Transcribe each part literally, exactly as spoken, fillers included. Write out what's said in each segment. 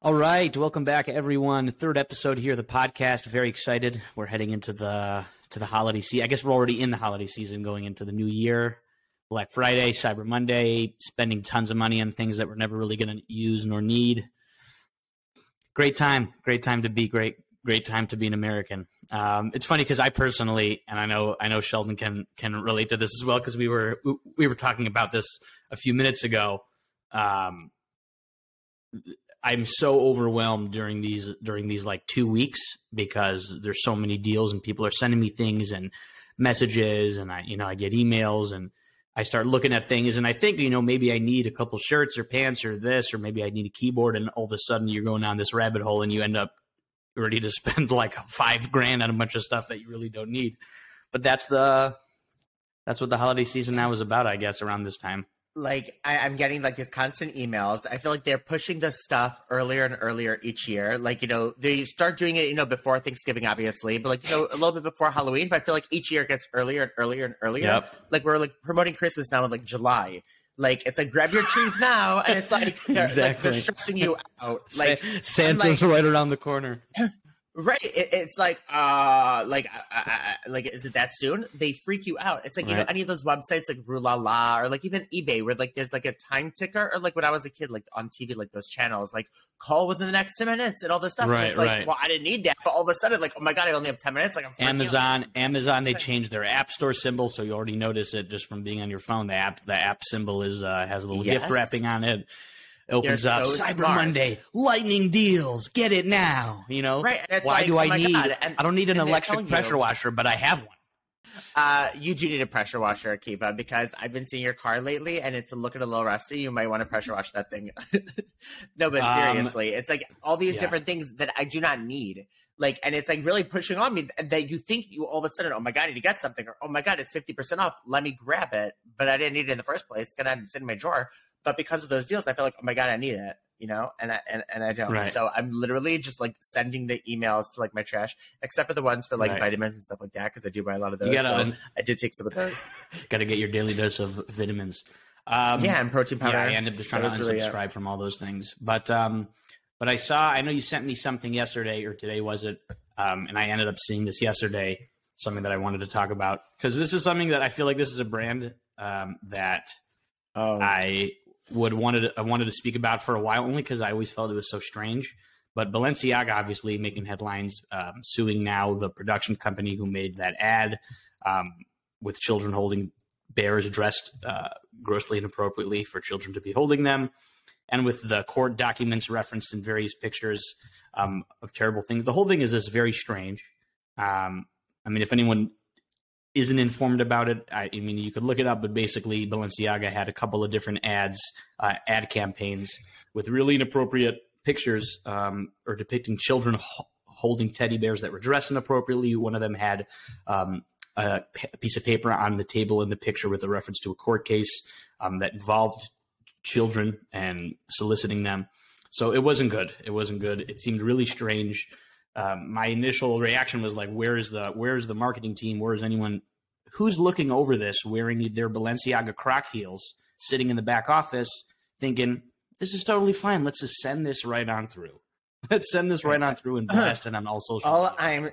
All right, welcome back, everyone. Third episode here of the podcast. Very excited. We're heading into the to the holiday season. I guess we're already in the holiday season, going into the new year. Black Friday, Cyber Monday, spending tons of money on things that we're never really going to use nor need. Great time, great time to be great, great time to be an American. Um, it's funny because I personally, and I know I know Sheldon can can relate to this as well because we were we were talking about this a few minutes ago. Um, I'm so overwhelmed during these during these like two weeks because there's so many deals and people are sending me things and messages, and I you know I get emails and I start looking at things, and I think you know maybe I need a couple shirts or pants or this, or maybe I need a keyboard, and all of a sudden you're going down this rabbit hole and you end up ready to spend like five grand on a bunch of stuff that you really don't need. But that's the that's what the holiday season now is about, I guess, around this time. Like I, I'm getting like these constant emails. I feel like they're pushing this stuff earlier and earlier each year. Like, you know, they start doing it, you know, before Thanksgiving, obviously, but like, you know, a little bit before Halloween, but I feel like each year it gets earlier and earlier and earlier. Yep. Like we're like promoting Christmas now in like July. Like it's like, grab your trees now. And it's like, they're, exactly. like, they're stressing you out. Like Santa's like, right around the corner. Right. It, it's like, uh, like, uh, uh, like, is it that soon? They freak you out. It's like, right. You know, any of those websites like Rue La La or like even eBay where like there's like a time ticker, or like when I was a kid, like on T V, like those channels, like call within the next ten minutes and all this stuff. Right, and it's like, right. Well, I didn't need that. But all of a sudden, like, oh my God, I only have ten minutes. Like I'm Amazon, out. Amazon, they changed their app store symbol. So you already notice it just from being on your phone. The app, the app symbol is, uh, has a little yes. gift wrapping on it. Opens so up Cyber smart. Monday, lightning deals, get it now, you know? Right. And it's Why like, do oh I need, and, I don't need an electric pressure you, washer, but I have one. Uh, you do need a pressure washer, Akiva, because I've been seeing your car lately and it's looking a little rusty. You might want to pressure wash that thing. No, but seriously, um, it's like all these yeah. different things that I do not need. Like, and it's like really pushing on me that you think you all of a sudden, oh my God, I need to get something, or oh my God, it's fifty percent off. Let me grab it. But I didn't need it in the first place. It's going to sit in my drawer. But because of those deals, I feel like, oh my God, I need it, you know, and I, and, and I don't. Right. So I'm literally just like sending the emails to like my trash, except for the ones for like right. vitamins and stuff like that, because I do buy a lot of those. You gotta, so I did take some of those. Got to get your daily dose of vitamins. Um, yeah, and protein powder. Yeah, I ended up just trying to unsubscribe really from all those things. But um, but I saw, I know you sent me something yesterday or today, was it? Um, and I ended up seeing this yesterday, something that I wanted to talk about, because this is something that I feel like this is a brand um, that oh. I – would wanted to, I wanted to speak about for a while, only because I always felt it was so strange. But Balenciaga, obviously, making headlines, um, suing now the production company who made that ad um, with children holding bears dressed uh, grossly inappropriately for children to be holding them, and with the court documents referenced in various pictures um, of terrible things. The whole thing is this very strange. Um, I mean, if anyone isn't informed about it, I, I mean, you could look it up, but basically Balenciaga had a couple of different ads, uh, ad campaigns with really inappropriate pictures um, or depicting children ho- holding teddy bears that were dressed inappropriately. One of them had um, a p- piece of paper on the table in the picture with a reference to a court case um, that involved children and soliciting them. So it wasn't good. It wasn't good. It seemed really strange. Um, my initial reaction was like, where is the where is the marketing team? Where is anyone who's looking over this, wearing their Balenciaga croc heels, sitting in the back office thinking, this is totally fine. Let's just send this right on through. Let's send this right on through and blast it on all social all media. I'm,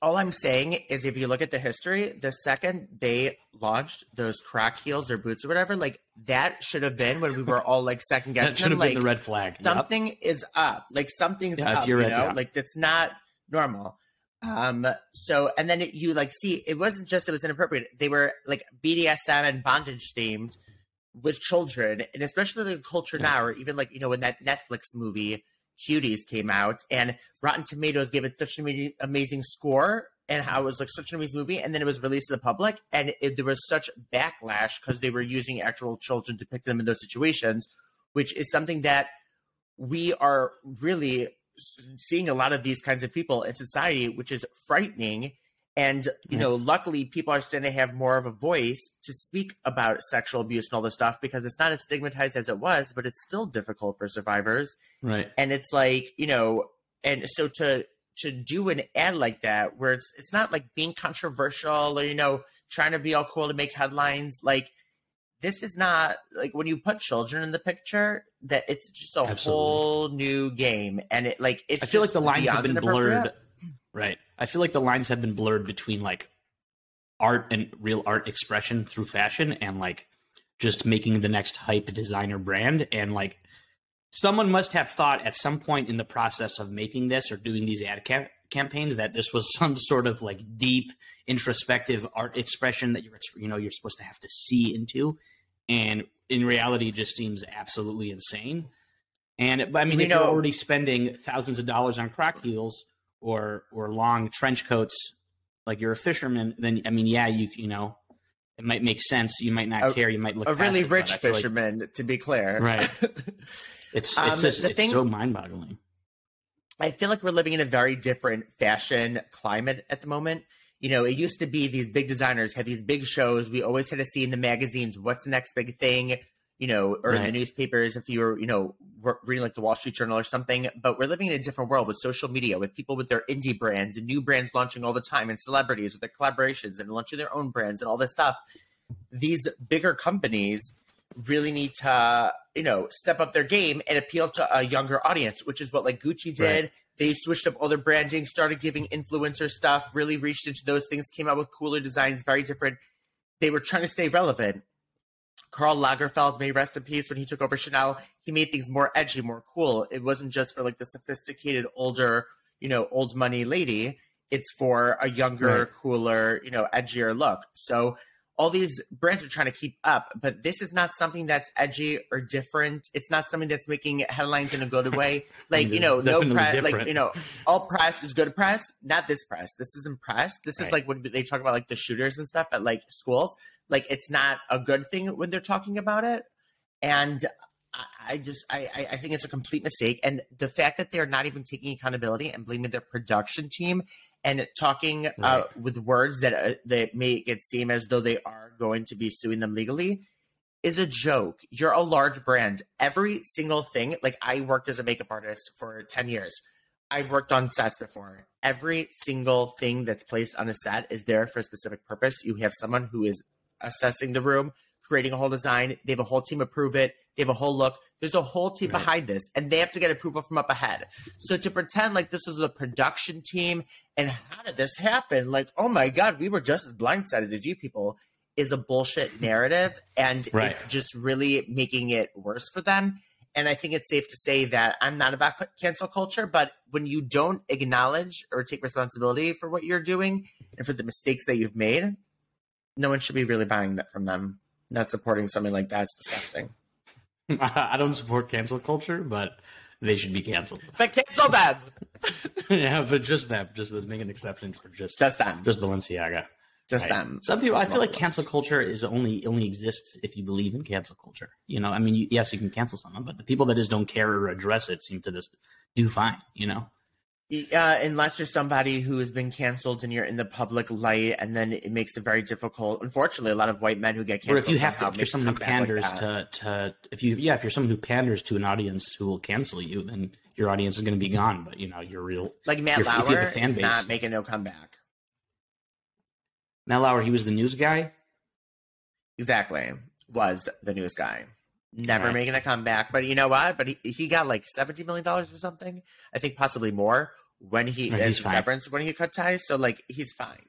all I'm saying is if you look at the history, the second they launched those croc heels or boots or whatever, like that should have been when we were all like second guessing. That should have like, been the red flag. Something yep. is up. Like something's yeah, up, you know, yeah. like that's not normal. Um, so, and then it, you like, see, it wasn't just, it was inappropriate. They were like B D S M and bondage themed with children, and especially the culture yeah. now, or even like, you know, when that Netflix movie Cuties came out and Rotten Tomatoes gave it such an amazing score, and how it was like such an amazing movie, and then it was released to the public, and it, there was such backlash because they were using actual children to pick them in those situations, which is something that we are really seeing a lot of these kinds of people in society, which is frightening. And, you know, luckily people are starting to have more of a voice to speak about sexual abuse and all this stuff, because it's not as stigmatized as it was, but it's still difficult for survivors. Right. And it's like, you know, and so to to do an ad like that where it's it's not like being controversial or, you know, trying to be all cool to make headlines, like this is not like when you put children in the picture, that it's just a Absolutely. whole new game. And it like, it's, I feel just like the lines have been blurred. Right. I feel like the lines have been blurred between like art and real art expression through fashion and like just making the next hype designer brand. And like, someone must have thought at some point in the process of making this or doing these ad ca- campaigns that this was some sort of like deep introspective art expression that you're, you know, you're supposed to have to see into. And in reality, it just seems absolutely insane. And I mean, we if know. you're already spending thousands of dollars on croc heels or, or long trench coats, like you're a fisherman, then, I mean, yeah, you, you know, it might make sense. You might not a, care. You might look a really it, rich fisherman, like, to be clear. Right. It's, it's, um, just, it's thing, so mind-boggling. I feel like we're living in a very different fashion climate at the moment. You know, it used to be these big designers had these big shows. We always had to see in the magazines, what's the next big thing, you know, or right. in the newspapers, if you were, you know, reading like the Wall Street Journal or something. But we're living in a different world with social media, with people with their indie brands and new brands launching all the time, and celebrities with their collaborations and launching their own brands and all this stuff. These bigger companies really need to, you know, step up their game and appeal to a younger audience, which is what like Gucci did. Right. They switched up all their branding, started giving influencer stuff, really reached into those things, came out with cooler designs, very different. They were trying to stay relevant. Karl Lagerfeld, may rest in peace, when he took over Chanel, he made things more edgy, more cool. It wasn't just for like the sophisticated, older, you know, old money lady. It's for a younger, right. cooler, you know, edgier look. So all these brands are trying to keep up, but this is not something that's edgy or different. It's not something that's making headlines in a good way. Like, you know, no press, like, you know, all press is good press. Not this press. This isn't press. This right. is like when they talk about like the shooters and stuff at like schools. Like, it's not a good thing when they're talking about it. And I just, I, I think it's a complete mistake. And the fact that they're not even taking accountability and blaming their production team and talking right. uh, with words that uh, that make it seem as though they are going to be suing them legally is a joke. You're a large brand. Every single thing, like I worked as a makeup artist for ten years. I've worked on sets before. Every single thing that's placed on a set is there for a specific purpose. You have someone who is assessing the room, creating a whole design. They have a whole team approve it. They have a whole look. There's a whole team right. behind this, and they have to get approval from up ahead. So to pretend like this was the production team and how did this happen? Like, oh my God, we were just as blindsided as you people is a bullshit narrative, and right. it's just really making it worse for them. And I think it's safe to say that I'm not about cancel culture, but when you don't acknowledge or take responsibility for what you're doing and for the mistakes that you've made, no one should be really buying that from them. Not supporting something like that is disgusting. I don't support cancel culture, but they should be canceled. But cancel them! Yeah, but just them. Just let's make an exception for just, just them. Just Balenciaga. Just right. them. Some people, just I feel like cancel culture is only only exists if you believe in cancel culture. You know, I mean, you, yes, you can cancel someone, but the people that just don't care or address it seem to just do fine, you know? Uh, unless you're somebody who has been canceled and you're in the public light, and then it makes it very difficult. Unfortunately, a lot of white men who get canceled. Or if you have to, if you're someone who panders like to, to, if you, yeah, if you're someone who panders to an audience who will cancel you, then your audience is going to be gone. But you know, you're real. Like Matt Lauer, if you have a fan base, not making no comeback. Matt Lauer, he was the news guy. Exactly, was the news guy. Never right. making a comeback, but you know what? But he, he got like seventy million dollars or something. I think possibly more when he right, as severance when he cut ties. So like he's fine.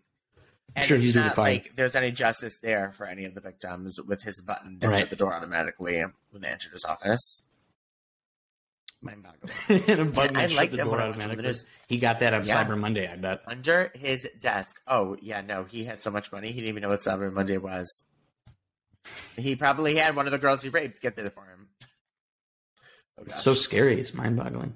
And sure, he's not fine. Like there's any justice there for any of the victims with his button that right. shut the door automatically when they entered his office. Mind-boggling. button I liked him automatically. He got that on yeah. Cyber Monday, I bet. Under his desk. Oh yeah, no, he had so much money he didn't even know what Cyber Monday was. He probably had one of the girls he raped get there for him. Oh, it's so scary. It's mind-boggling.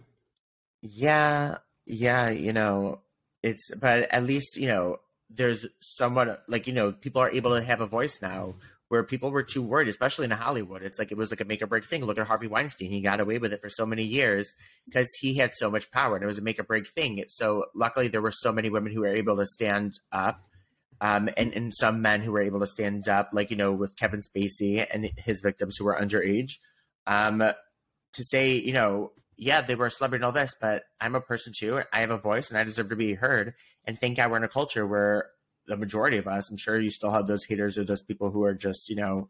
Yeah. Yeah. You know, it's, but at least, you know, there's somewhat like, you know, people are able to have a voice now where people were too worried, especially in Hollywood. It's like, it was like a make or break thing. Look at Harvey Weinstein. He got away with it for so many years because he had so much power and it was a make or break thing. So luckily there were so many women who were able to stand up. Um, and, and some men who were able to stand up, like, you know, with Kevin Spacey and his victims who were underage, um, to say, you know, yeah, they were a celebrity and all this, but I'm a person too. And I have a voice and I deserve to be heard. And thank God we're in a culture where the majority of us, I'm sure you still have those haters or those people who are just, you know,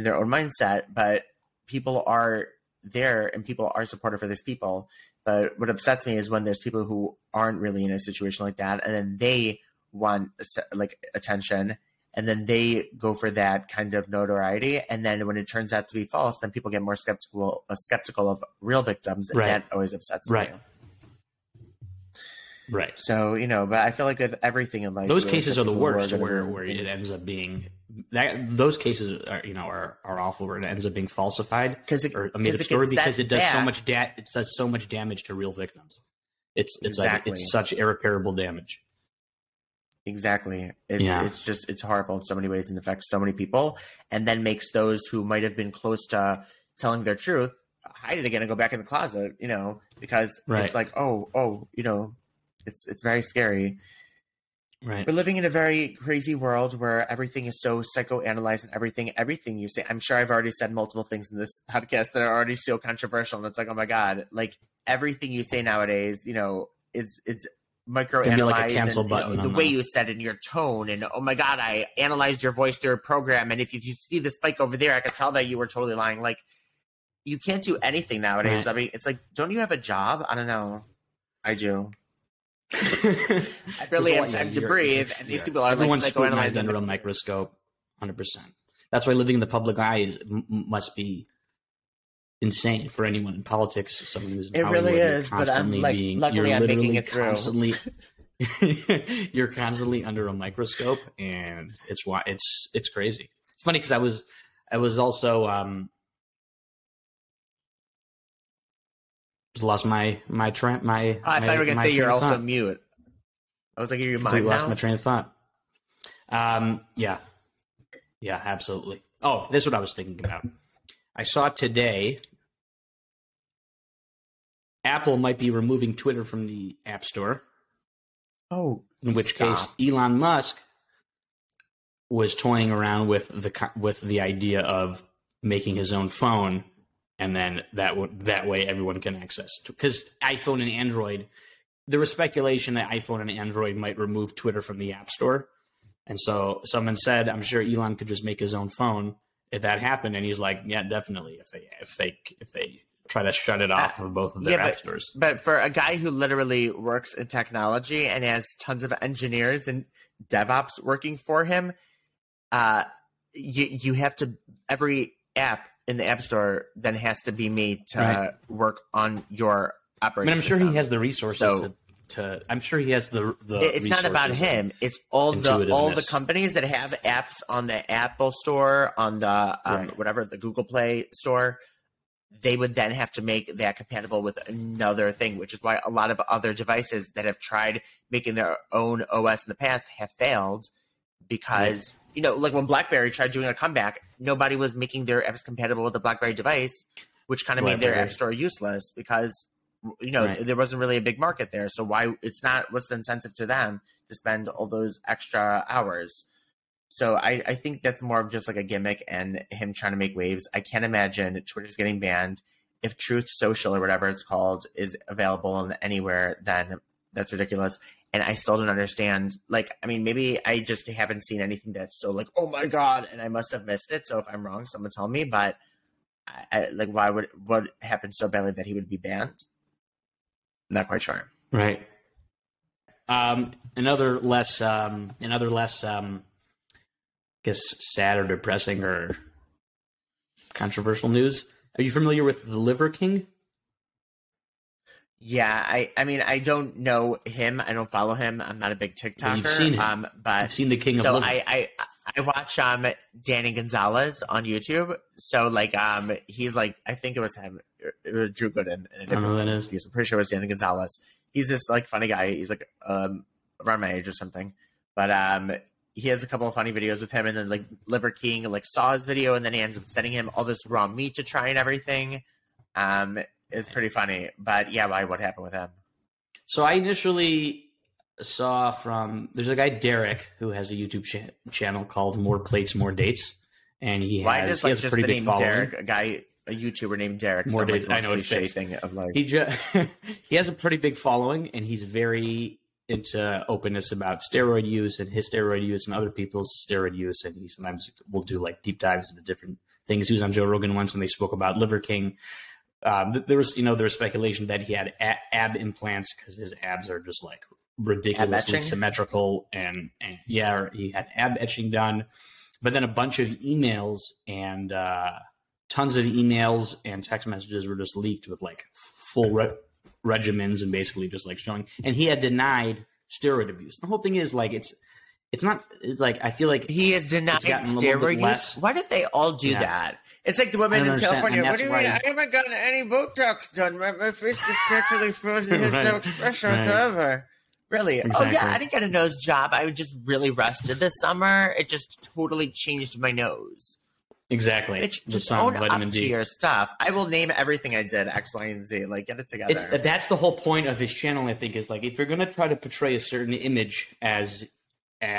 in their own mindset, but people are there and people are supportive for these people. But what upsets me is when there's people who aren't really in a situation like that, and then they want like attention, and then they go for that kind of notoriety. And then when it turns out to be false, then people get more skeptical, uh, skeptical of real victims. And right. that always upsets me. Right. Right. So, you know, but I feel like with everything in life, those cases are the worst, where, where it ends up being that those cases are, you know, are, are awful, where it ends up being falsified it, or a made up story, because it does back. so much da- it does so much damage to real victims. It's, it's exactly. like, it's such irreparable damage. Exactly. It's yeah. it's just, it's horrible in so many ways and affects so many people, and then makes those who might have been close to telling their truth hide it again and go back in the closet, you know, because right. it's like, oh, oh, you know, it's it's very scary. Right. We're living in a very crazy world where everything is so psychoanalyzed, and everything, everything you say. I'm sure I've already said multiple things in this podcast that are already so controversial, and it's like, oh my God, like everything you say nowadays, you know, it's it's microanalyzed, like a cancel and, button, you know, the way that. You said in your tone, and oh my God, I analyzed your voice through a program, and if you, if you see the spike over there, I could tell that you were totally lying. Like, you can't do anything nowadays. Right. I mean, it's like, don't you have a job? I don't know. I do. I barely have time to breathe, and these people are like psychoanalyzed under a microscope. one hundred percent. That's why living in the public eye is, m- must be insane for anyone in politics. Someone who's in it really is, but I'm like, being, luckily I'm making it through. Constantly, you're constantly under a microscope, and it's why it's it's crazy. It's funny because I was I was also um, lost my my train my. Oh, I my, thought you were gonna say you're also thought. mute. I was like, are you mine now? Lost my train of thought. Um. Yeah. Yeah. Absolutely. Oh, this is what I was thinking about. I saw today Apple might be removing Twitter from the App Store. Oh, in which stop. case Elon Musk was toying around with the with the idea of making his own phone. And then that w- that way everyone can access, because iPhone and Android, there was speculation that iPhone and Android might remove Twitter from the App Store. And so someone said, I'm sure Elon could just make his own phone if that happened. And he's like, yeah, definitely. If they if they, if they try to shut it off uh, of both of their yeah, app but, stores. But for a guy who literally works in technology and has tons of engineers and DevOps working for him, uh, you, you have to – every app – in the App Store then has to be made to right. work on your operating I mean, I'm sure system. He has the resources so, to, to I'm sure he has the, the it's not about him. It's all the all the companies that have apps on the Apple Store, on the um, right. whatever, the Google Play Store. They would then have to make that compatible with another thing, which is why a lot of other devices that have tried making their own O S in the past have failed, because right. you know, like when BlackBerry tried doing a comeback, nobody was making their apps compatible with the BlackBerry device, which kind of made their App Store useless, because, you know, right. there wasn't really a big market there. So why – it's not – what's the incentive to them to spend all those extra hours? So I, I think that's more of just like a gimmick and him trying to make waves. I can't imagine Twitter's getting banned. If Truth Social or whatever it's called is available in anywhere, then that's ridiculous. And I still don't understand. Like, I mean, maybe I just haven't seen anything that's so like, oh my God, and I must have missed it. So if I'm wrong, someone tell me. But I, I, like, why would what happened so badly that he would be banned? Not quite sure. Right. Um, another less, um, another less, um, I guess, sad or depressing or controversial news. Are you familiar with the Liver King? Yeah, I, I mean, I don't know him. I don't follow him. I'm not a big TikToker. Well, you've seen him. Um, but I've seen the King so of Liver. So I, I, I watch um Danny Gonzalez on YouTube. So like um he's like I think it was him, it was Drew Gooden. I don't know who that is. I'm pretty sure it was Danny Gonzalez. He's this like funny guy. He's like um around my age or something. But um he has a couple of funny videos with him, and then like Liver King like saw his video, and then he ends up sending him all this raw meat to try and everything. Um. It's pretty funny, but yeah, why? What happened with him? So I initially saw from there's a guy Derek who has a YouTube ch- channel called More Plates, More Dates, and he has, why does, he like, has just a pretty the big name following. Derek, a guy, a YouTuber named Derek, more dates. I know it's thing of like he just he has a pretty big following, and he's very into openness about steroid use and his steroid use and other people's steroid use, and he sometimes will do like deep dives into different things. He was on Joe Rogan once and they spoke about Liver King. Uh, there was, you know, there was speculation that he had ab, ab implants because his abs are just like ridiculously symmetrical. And, and yeah, he had ab etching done, but then a bunch of emails and uh, tons of emails and text messages were just leaked with like full re- regimens and basically just like showing, and he had denied steroid abuse. The whole thing is like, it's, It's not it's like I feel like he has denied steroid use. Why did they all do yeah. that? It's like the woman in California. What do you mean? I haven't gotten any Botox done. My, my face is naturally frozen. There's right. no expression right. whatsoever. Really? Exactly. Oh yeah, I didn't get a nose job. I just really rested this summer. It just totally changed my nose. Exactly. It's just sun, own vitamin up D. to your stuff. I will name everything I did X, Y, and Z. Like, get it together. It's, that's the whole point of his channel. I think is like if you're going to try to portray a certain image as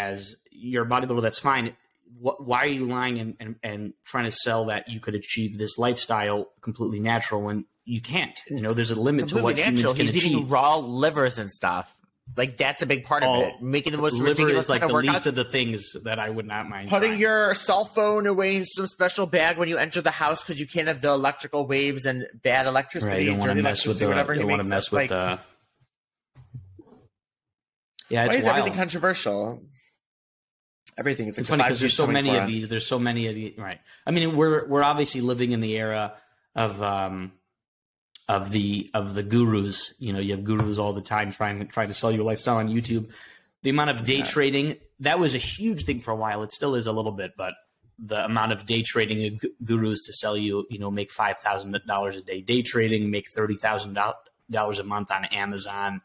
as your bodybuilder, that's fine. What, why are you lying and, and, and trying to sell that you could achieve this lifestyle completely natural when you can't? You know, there's a limit completely to what natural. humans can He's achieve. He's eating raw livers and stuff. Like, that's a big part oh, of it. Making the most ridiculous kind of workouts. Liver is like the least of the things that I would not mind. Putting buying. your cell phone away in some special bag when you enter the house because you can't have the electrical waves and bad electricity. Right, you don't want to mess with the... You don't want to mess with the... Yeah, it's Why is wild. everything controversial? Everything. It's, like it's funny because there's so many of us. these. There's so many of these. Right. I mean, we're we're obviously living in the era of um, of the of the gurus. You know, you have gurus all the time trying to trying to sell your lifestyle on YouTube. The amount of day yeah. trading, that was a huge thing for a while. It still is a little bit, but the amount of day trading gurus to sell you, you know, make five thousand dollars a day day trading, make thirty thousand dollars a month on Amazon.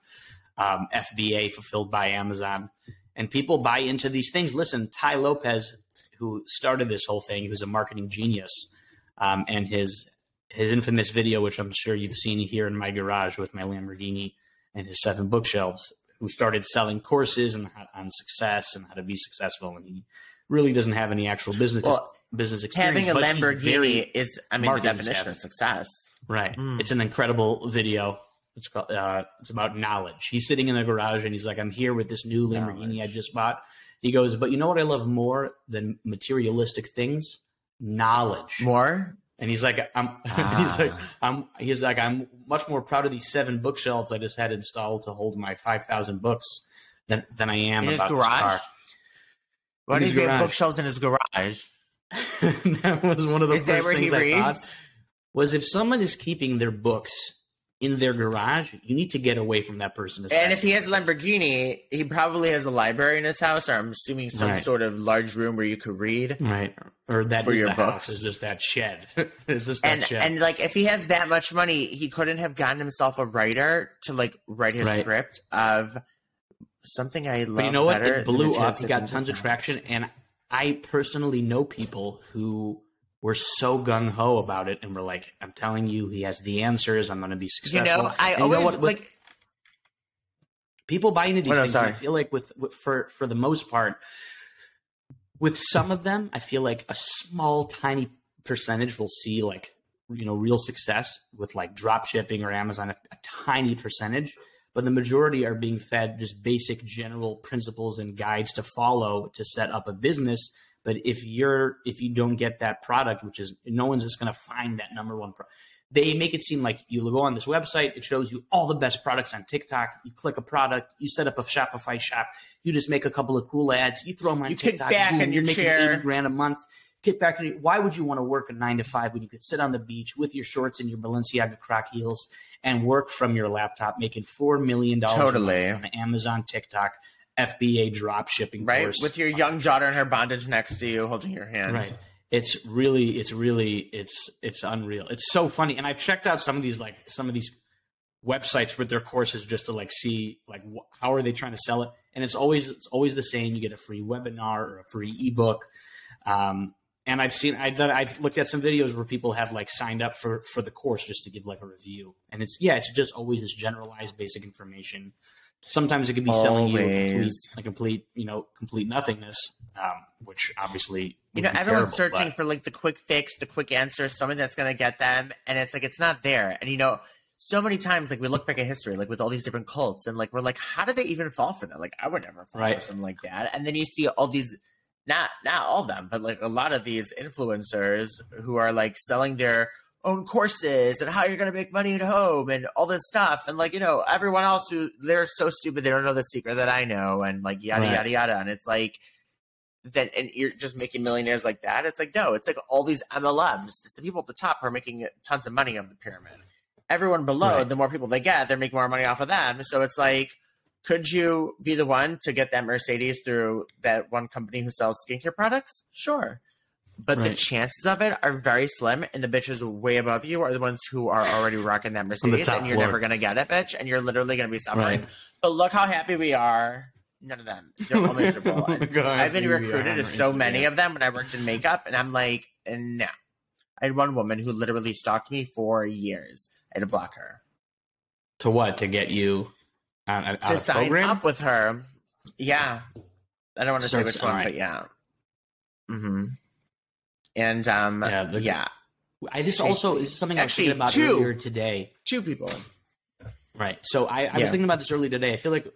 Um, F B A fulfilled by Amazon, and people buy into these things. Listen, Ty Lopez, who started this whole thing, who's a marketing genius, um, and his his infamous video, which I'm sure you've seen here in my garage with my Lamborghini and his seven bookshelves, who started selling courses and on success and how to be successful, and he really doesn't have any actual business well, business experience. Having a Lamborghini is, I mean, the definition savvy. of success, right? Mm. It's an incredible video. It's called. Uh, it's about knowledge. He's sitting in a garage and he's like, "I'm here with this new Lamborghini I just bought." He goes, "But you know what I love more than materialistic things? Knowledge. More." And he's like, "I'm." Ah. he's like, "I'm." He's like, "I'm much more proud of these seven bookshelves I just had installed to hold my five thousand books than than I am in about his garage. This car." Why does he have bookshelves in his garage? That was one of the Is first things I reads? thought. Was if someone is keeping their books in their garage, you need to get away from that person. And if he has a Lamborghini, he probably has a library in his house, or I'm assuming some right. sort of large room where you could read. Right. Or that for is your the books. house. It's just that shed. It's just that and, shed. And, like, if he has that much money, he couldn't have gotten himself a writer to, like, write his right. script of something I love But you know what? It blew up. He got tons of traction. And I personally know people who... We're so gung-ho about it, and we're like, I'm telling you, he has the answers. I'm going to be successful. You know, I and always, you know what, with, like... People buy into these what things, and I feel like with, with for, for the most part, with some of them, I feel like a small, tiny percentage will see, like, you know, real success with, like, drop shipping or Amazon, a, a tiny percentage. But the majority are being fed just basic general principles and guides to follow to set up a business. But if you're if you don't get that product, which is no one's just going to find that number one product. They make it seem like you go on this website, it shows you all the best products on TikTok. You click a product, you set up a Shopify shop, you just make a couple of cool ads, you throw them on you TikTok, kick back boom, in you're your making chair. eighty grand a month. Get back to why would you want to work a nine to five when you could sit on the beach with your shorts and your Balenciaga croc heels and work from your laptop, making four million dollars totally. on Amazon, TikTok. F B A drop shipping right course. With your young daughter and her bondage next to you holding your hand. Right. It's really, it's really, it's, it's unreal. It's so funny. And I've checked out some of these, like some of these websites with their courses just to like, see like, wh- how are they trying to sell it? And it's always, it's always the same. You get a free webinar or a free ebook. Um, and I've seen, I've done, I've looked at some videos where people have like signed up for, for the course just to give like a review. And it's, yeah, it's just always this generalized basic information. Sometimes it could be Always. selling you a complete, a complete, you know, complete nothingness, um, which obviously you know everyone's terrible, searching but... for like the quick fix, the quick answer, something that's going to get them, and it's like it's not there. And you know, so many times like we look back at history, like with all these different cults, and like we're like, how did they even fall for that? Like I would never fall right. for something like that. And then you see all these not not all of them, but like a lot of these influencers who are like selling their own courses and how you're going to make money at home and all this stuff. And like, you know, everyone else who they're so stupid, they don't know the secret that I know, and like yada, right. yada, yada. And it's like that. And you're just making millionaires like that. It's like, no, it's like all these M L Ms. It's the people at the top who are making tons of money off the pyramid. Everyone below, right. the more people they get, they're making more money off of them. So it's like, could you be the one to get that Mercedes through that one company who sells skincare products? Sure. But right. the chances of it are very slim, and the bitches way above you are the ones who are already rocking that Mercedes, and you're floor. never going to get it, bitch, and you're literally going to be suffering. Right. But look how happy we are. None of them. They're all miserable. God, I've been recruited to so many of them when I worked in makeup, and I'm like, no. I had one woman who literally stalked me for years. I had to block her. To what? To get you out, out to of sign program? Up with her. Yeah. I don't want to Search, say which one, right. but yeah. Mm-hmm. And um, yeah, the, yeah. I, this also is something I was thinking about two, earlier today. Two people, right? So I, I yeah. was thinking about this earlier today. I feel like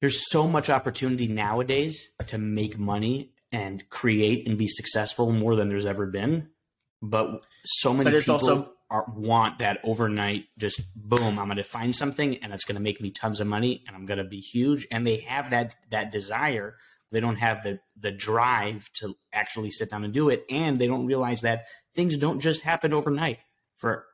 there's so much opportunity nowadays to make money and create and be successful more than there's ever been. But so many but people also, are, want that overnight. Just boom! I'm going to find something, and it's going to make me tons of money, and I'm going to be huge. And they have that that desire. They don't have the, the drive to actually sit down and do it. And they don't realize that things don't just happen overnight. For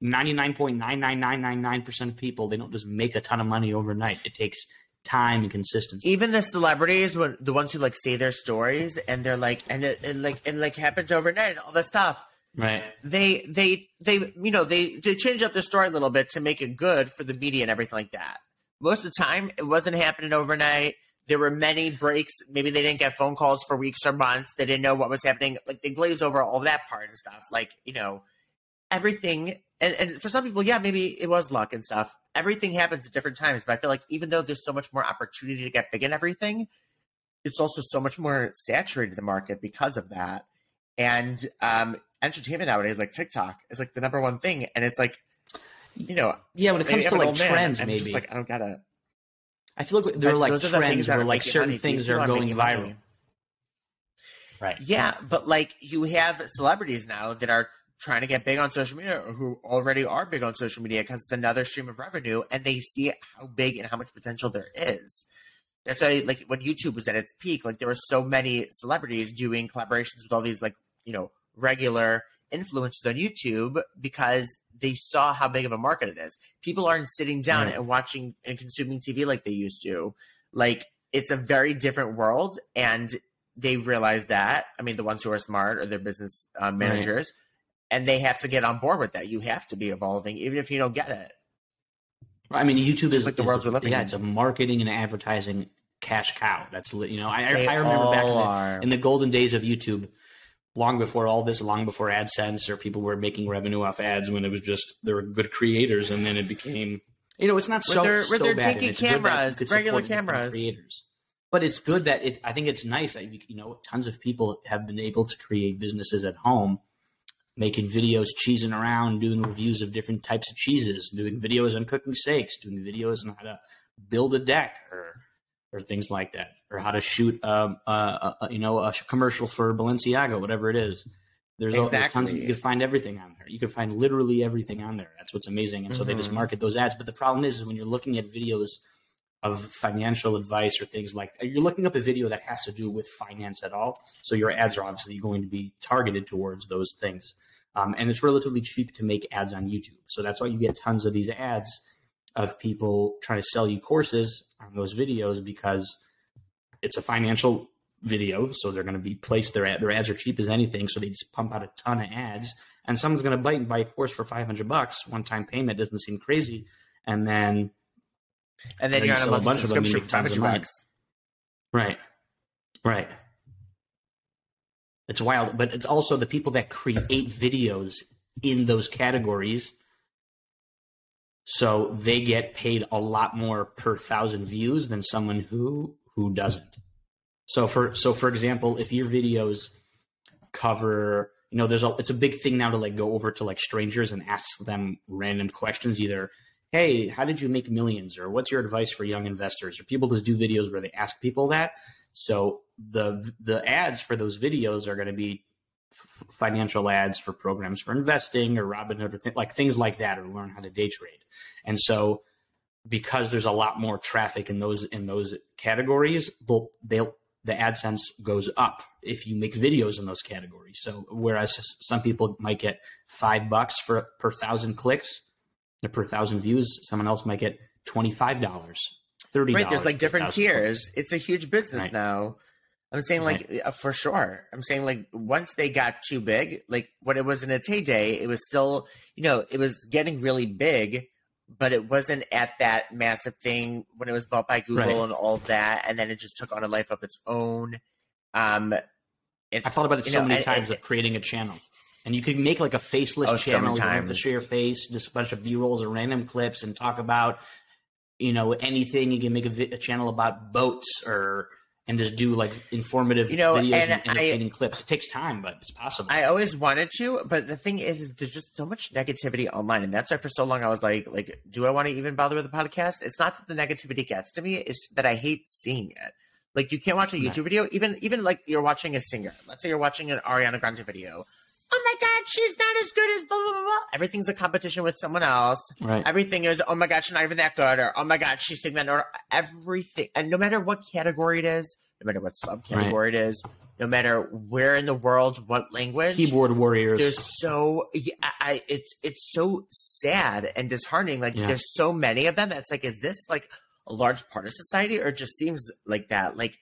ninety-nine point nine nine nine nine nine percent of people, they don't just make a ton of money overnight. It takes time and consistency. Even the celebrities, when the ones who like say their stories and they're like, and it and like, and like happens overnight and all this stuff. Right. They, they, they, you know, they, they change up their story a little bit to make it good for the media and everything like that. Most of the time it wasn't happening overnight. There were many breaks. Maybe they didn't get phone calls for weeks or months. They didn't know what was happening. Like, they glazed over all that part and stuff. Like, you know, everything. And, and for some people, yeah, maybe it was luck and stuff. Everything happens at different times. But I feel like even though there's so much more opportunity to get big and everything, it's also so much more saturated the market because of that. And um, entertainment nowadays, like TikTok, is like the number one thing. And it's like, you know. Yeah, when it comes to like trends, man, maybe. I'm just like, I don't gotta. I feel like there are like trends where like certain things are going viral. Right. Yeah, but like you have celebrities now that are trying to get big on social media or who already are big on social media because it's another stream of revenue, and they see how big and how much potential there is. That's why, like, when YouTube was at its peak, like there were so many celebrities doing collaborations with all these like, you know, regular influencers on YouTube because they saw how big of a market it is. People aren't sitting down right. and watching and consuming T V like they used to. Like, it's a very different world, and they realize that. I mean, the ones who are smart are their business uh, managers, right. and they have to get on board with that. You have to be evolving, even if you don't get it. Right. I mean, YouTube is like the world's we're living yeah, in. Yeah, it's a marketing and advertising cash cow. That's, you know, I, I remember back in the, in the golden days of YouTube. Long before all this, long before AdSense or people were making revenue off ads, when it was just there were good creators, and then it became, you know, it's not so, there, so bad. Taking cameras, regular cameras, creators. But it's good that it. I think it's nice that you, you know, tons of people have been able to create businesses at home, making videos, cheesing around, doing reviews of different types of cheeses, doing videos on cooking steaks, doing videos on how to build a deck or or things like that. Or how to shoot, um, uh, uh, you know, a commercial for Balenciaga, whatever it is. There's, exactly. all, there's tons of, you can find everything on there. You can find literally everything on there. That's what's amazing. And mm-hmm. so they just market those ads. But the problem is, is when you're looking at videos of financial advice or things like that, you're looking up a video that has to do with finance at all. So your ads are obviously going to be targeted towards those things. Um, and it's relatively cheap to make ads on YouTube. So that's why you get tons of these ads of people trying to sell you courses on those videos, because it's a financial video, so they're going to be placed. Their ad, their ads are cheap as anything, so they just pump out a ton of ads, and someone's going to bite and buy a course for five hundred bucks, one time payment doesn't seem crazy, and then and then, then you're on you a bunch of them, for five hundred bucks. Right, right. It's wild, but it's also the people that create videos in those categories. So they get paid a lot more per thousand views than someone who who doesn't. So for so for example, if your videos cover, you know, there's a it's a big thing now to like go over to like strangers and ask them random questions, either, hey, how did you make millions? Or what's your advice for young investors? Or people just do videos where they ask people that. So the the ads for those videos are going to be f- financial ads for programs for investing or Robinhood or th- like things like that, or learn how to day trade. And so because there's a lot more traffic in those in those categories, they'll, they'll the AdSense goes up if you make videos in those categories. So whereas some people might get five bucks for per thousand clicks, per thousand views, someone else might get twenty-five dollars, thirty dollars. Right, there's like different tiers. It's a huge business right. now. I'm saying like right. for sure. I'm saying like once they got too big, like when it was in its heyday, it was still, you know, it was getting really big, but it wasn't at that massive thing when it was bought by Google right. and all that. And then it just took on a life of its own. Um, it's, I thought about it so know, many and, times and, of creating a channel. And you could make like a faceless oh, channel. Sometimes. You don't have to show your face, just a bunch of B-rolls or random clips and talk about, you know, anything. You can make a, vi- a channel about boats or and just do like informative you know, videos and, and entertaining I, clips. It takes time, but it's possible. I always wanted to, but the thing is, is there's just so much negativity online. And that's why for so long I was like, like, do I want to even bother with a podcast? It's not that the negativity gets to me. It's that I hate seeing it. Like you can't watch a YouTube no. video, even even like you're watching a singer. Let's say you're watching an Ariana Grande video. Oh my God, she's not as good as blah, blah, blah, blah. Everything's a competition with someone else. Right. Everything is, oh my God, she's not even that good. Or, oh my God, she's singing that note. Everything. And no matter what category it is, no matter what subcategory right. it is, no matter where in the world, what language. Keyboard warriors. There's so, yeah, I, it's, it's so sad and disheartening. Like yeah. there's so many of them that's like, is this like a large part of society or it just seems like that? Like,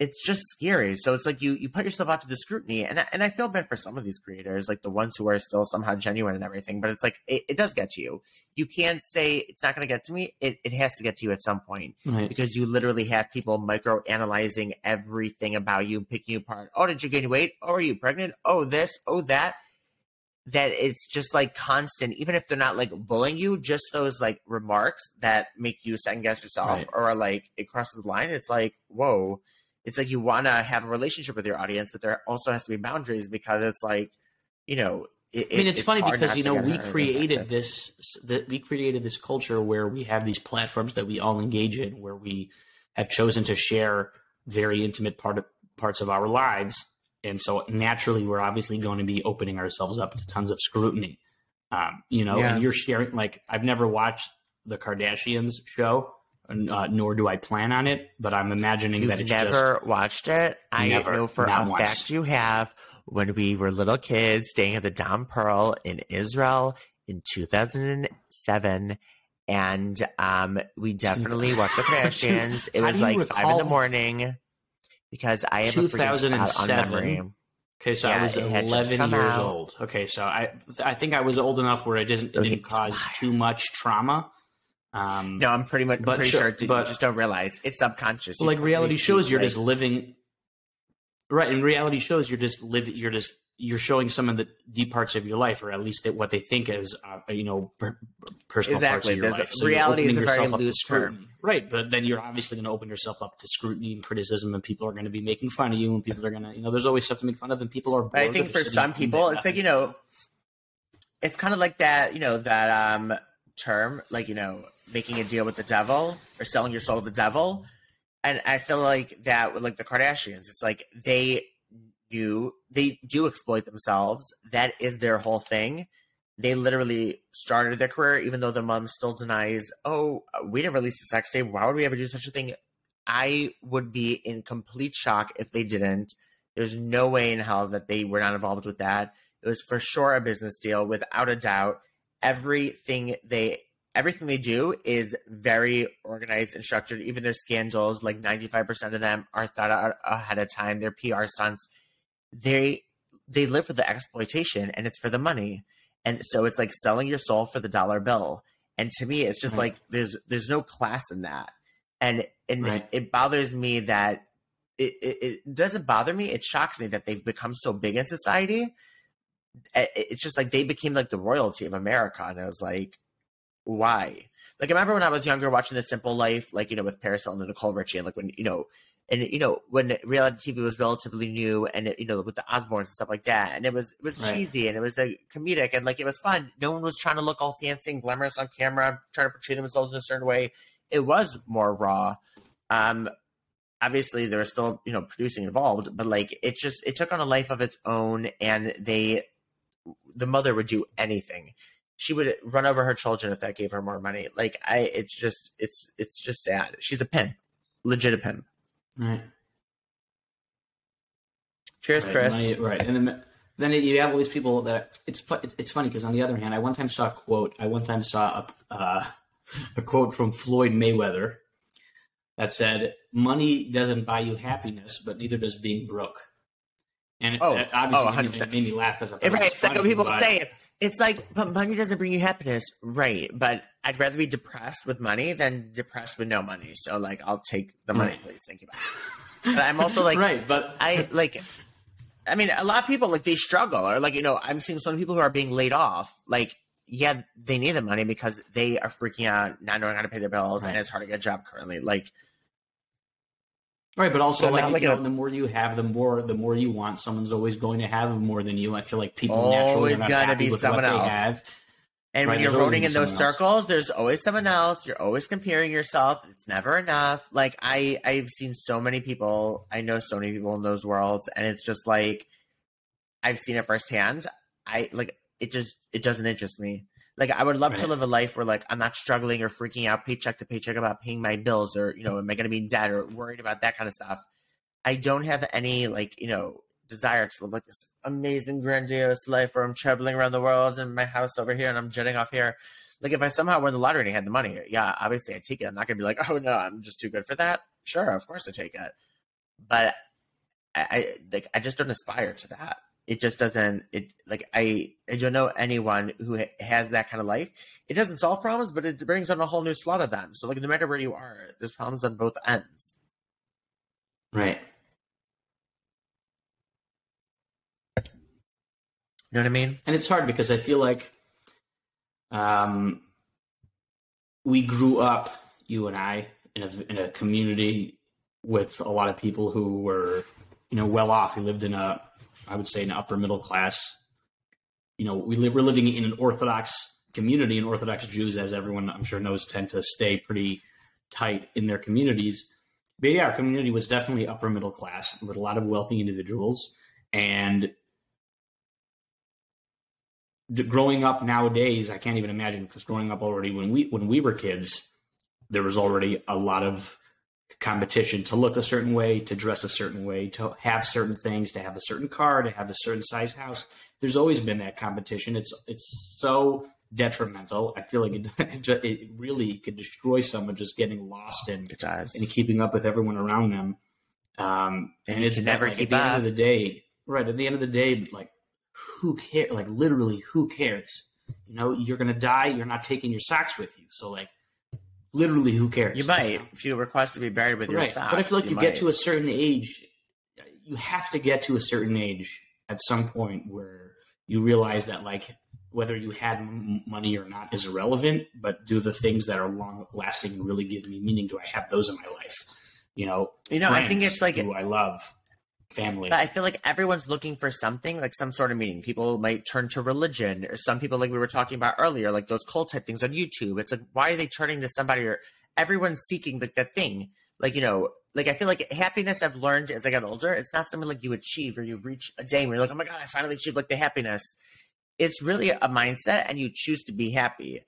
it's just scary. So it's like you you put yourself out to the scrutiny. And I, and I feel bad for some of these creators, like the ones who are still somehow genuine and everything. But it's like, it, it does get to you. You can't say, it's not going to get to me. It it has to get to you at some point. Right. Because you literally have people micro-analyzing everything about you, picking you apart. Oh, did you gain weight? Oh, are you pregnant? Oh, this. Oh, that. That it's just like constant, even if they're not like bullying you, just those like remarks that make you second guess yourself right. or like it crosses the line. It's like, whoa. It's like you want to have a relationship with your audience, but there also has to be boundaries because it's like, you know, it, I mean, it's, it's funny because, you know, we created this, that we created this culture where we have these platforms that we all engage in, where we have chosen to share very intimate part of, parts of our lives. And so naturally we're obviously going to be opening ourselves up to tons of scrutiny. Um, you know, yeah. and you're sharing, like, I've never watched the Kardashians show. Uh, nor do I plan on it, but I'm imagining You've that it's never just watched it. I never, know for a once. fact you have. When we were little kids staying at the Dom Pearl in Israel in two thousand seven, and um, we definitely watched the Kardashians. It was like five in the morning because I have a freaking spot on memory. Okay, so yeah, I was eleven years out. old. Okay, so I I think I was old enough where it didn't, it didn't cause too much trauma. Um, no, I'm pretty much I'm pretty sure, sure but, you just don't realize it's subconscious. Like reality shows, you're like, just living, right? In reality shows, you're just living. You're just you're showing some of the deep parts of your life, or at least that what they think is, uh, you know, per, personal exactly. parts of your There's life. A, so reality is a very loose term, right? But then you're obviously going to open yourself up to scrutiny and criticism, and people are going to be making fun of you, and people are going to, you know, there's always stuff to make fun of, and people are. But I think for some people, it's like you know, it's kind of like that, you know, that um, term, like you know. making a deal with the devil or selling your soul to the devil. And I feel like that with like the Kardashians, it's like they do, they do exploit themselves. That is their whole thing. They literally started their career, even though their mom still denies, oh, we didn't release the sex tape. Why would we ever do such a thing? I would be in complete shock if they didn't. There's no way in hell that they were not involved with that. It was for sure a business deal without a doubt. Everything they Everything they do is very organized and structured. Even their scandals, like ninety-five percent of them are thought out ahead of time. Their P R stunts, they they live for the exploitation and it's for the money. And so it's like selling your soul for the dollar bill. And to me, it's just right. like there's there's no class in that. And, and right. it, it bothers me that it, it, it doesn't bother me. It shocks me that they've become so big in society. It's just like they became like the royalty of America. And I was like, why? Like, I remember when I was younger watching The Simple Life, like, you know, with Paris Hilton and Nicole Richie, and like when, you know, and, you know, when reality T V was relatively new and, it, you know, with the Osbournes and stuff like that. And it was, it was right. cheesy and it was like, comedic and like, it was fun. No one was trying to look all fancy and glamorous on camera, trying to portray themselves in a certain way. It was more raw. Um, obviously there was still, you know, producing involved, but like it just, it took on a life of its own, and they, the mother would do anything. She would run over her children if that gave her more money. Like I, it's just, it's, it's just sad. She's a pimp, legit a pimp. Right. Cheers, right, Chris. My, right. And then, then you have all these people that it's, it's funny. Cause on the other hand, I one time saw a quote, I one time saw a, uh, a quote from Floyd Mayweather that said, money doesn't buy you happiness, but neither does being broke. And it, oh, it obviously oh, made me laugh because I thought right, it's funny, like when people but... say it. It's like, but money doesn't bring you happiness, right? But I'd rather be depressed with money than depressed with no money. So, like, I'll take the money, right. please. Thank you. But I'm also like, right? But I like, I mean, a lot of people like they struggle, or like you know, I'm seeing some people who are being laid off. Like, yeah, they need the money because they are freaking out, not knowing how to pay their bills, right. and it's hard to get a job currently. Like. Right, but also so like, like you know, a, the more you have, the more the more you want. Someone's always going to have more than you. I feel like people naturally are not happy with what they have. And right, when you're rolling in those circles, else. there's always someone else. You're always comparing yourself. It's never enough. Like I, I've seen so many people. I know so many people in those worlds, and it's just like I've seen it firsthand. I like it. Just it doesn't interest me. Like I would love right. to live a life where like I'm not struggling or freaking out paycheck to paycheck about paying my bills or, you know, am I going to be in debt or worried about that kind of stuff. I don't have any like, you know, desire to live like this amazing, grandiose life where I'm traveling around the world and my house over here and I'm jetting off here. Like if I somehow won the lottery and I had the money, yeah, obviously I'd take it. I'm not going to be like, oh no, I'm just too good for that. Sure, of course I take it. But I, I like I just don't aspire to that. It just doesn't, it like, I, I don't know anyone who ha- has that kind of life. It doesn't solve problems, but it brings on a whole new slot of them. So like, no matter where you are, there's problems on both ends. Right. You know what I mean? And it's hard because I feel like um, we grew up, you and I, in a, in a community with a lot of people who were, you know, well off. We lived in a, I would say an upper middle class, you know, we live, we're living in an Orthodox community, and Orthodox Jews, as everyone I'm sure knows, tend to stay pretty tight in their communities. But yeah, our community was definitely upper middle class with a lot of wealthy individuals. And the, growing up nowadays, I can't even imagine, because growing up already when we when we were kids, there was already a lot of competition to look a certain way, to dress a certain way, to have certain things, to have a certain car, to have a certain size house. There's always been that competition. It's it's so detrimental. I feel like it, it really could destroy someone just getting lost in it and keeping up with everyone around them. Um, and, and it's never like, keep at the up. end of the day, right? At the end of the day, like who cares? Like literally, who cares? You know, you're gonna die. You're not taking your socks with you. So like. Literally, who cares? You might, you know? If you request to be buried with right. your socks. But I feel like you, you get to a certain age, you have to get to a certain age at some point where you realize that, like, whether you had money or not is irrelevant, but do the things that are long-lasting and really give me meaning. Do I have those in my life? You know, you know, friends, I think it's like who I love, family. But I feel like everyone's looking for something, like some sort of meaning. People might turn to religion, or some people, like we were talking about earlier, like those cult type things on YouTube. It's like, why are they turning to somebody? Or everyone's seeking like that thing. Like, you know, like I feel like happiness I've learned as I got older, it's not something like you achieve or you reach a day where you're like, oh my God, I finally achieved like the happiness. It's really a mindset, and you choose to be happy.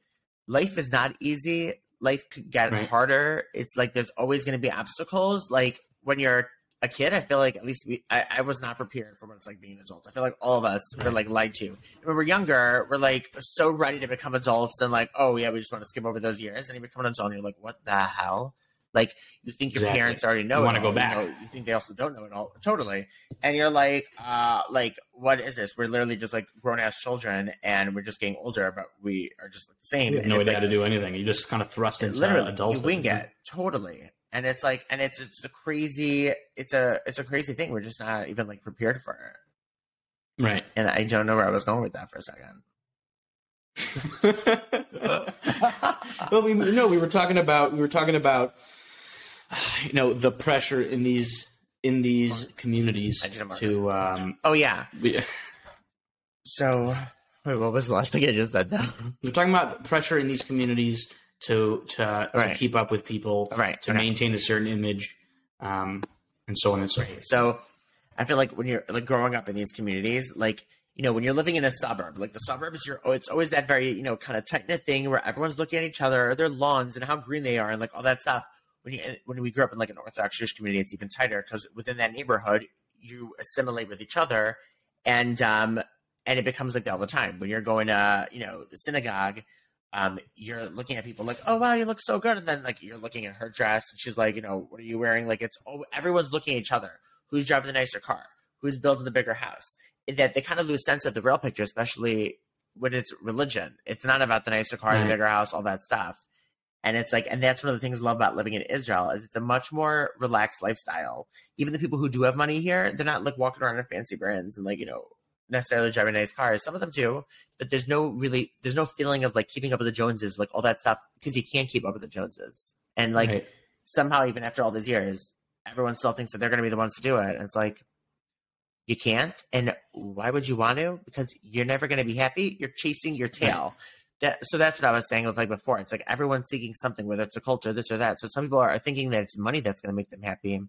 Life is not easy. Life could get right. harder. It's like there's always going to be obstacles. Like when you're a kid, I feel like at least we, I, I was not prepared for what it's like being an adult. I feel like all of us were like lied to. When we're younger, we're like so ready to become adults and like, oh yeah, we just want to skip over those years. And you become an adult and you're like, what the hell? Like you think your exactly. parents already know you it want to go back. You, know, you think they also don't know it all. Totally. And you're like, uh, like, what is this? We're literally just like grown ass children and we're just getting older, but we are just the same. You have no idea like, how to do anything. You just kind of thrust into literally, adulthood. You wing it. Totally. And it's like, and it's it's a crazy, it's a it's a crazy thing. We're just not even like prepared for it, right? And I don't know where I was going with that for a second. Well, we no, we were talking about we were talking about, you know, the pressure in these in these communities to. Um, oh yeah. We, so, wait, what was the last thing I just said? Now we're talking about pressure in these communities. To to, to right. keep up with people, right. to right. maintain a certain image, um, and so on and so forth. So I feel like when you're like growing up in these communities, like, you know, when you're living in a suburb, like the suburbs, you're, it's always that very, you know, kind of tight knit thing where everyone's looking at each other, their lawns and how green they are and like all that stuff. When you, when we grew up in like an Orthodox Jewish community, it's even tighter because within that neighborhood, you assimilate with each other. And, um, and it becomes like that all the time. When you're going to, you know, the synagogue, um, you're looking at people like, oh, wow, you look so good. And then like, you're looking at her dress and she's like, you know, what are you wearing? Like it's, oh, everyone's looking at each other. Who's driving the nicer car? Who's building the bigger house? That they kind of lose sense of the real picture, especially when it's religion. It's not about the nicer car, right, the bigger house, all that stuff. And it's like, and that's one of the things I love about living in Israel is it's a much more relaxed lifestyle. Even the people who do have money here, they're not like walking around in fancy brands and like, you know, necessarily driving nice cars. Some of them do, but there's no really, there's no feeling of like keeping up with the Joneses, like all that stuff, because you can't keep up with the Joneses. And like right. somehow, even after all these years, everyone still thinks that they're going to be the ones to do it. And it's like, you can't. And why would you want to? Because you're never going to be happy. You're chasing your tail. Right. That, so that's what I was saying like before. It's like everyone's seeking something, whether it's a culture, this or that. So some people are thinking that it's money that's going to make them happy.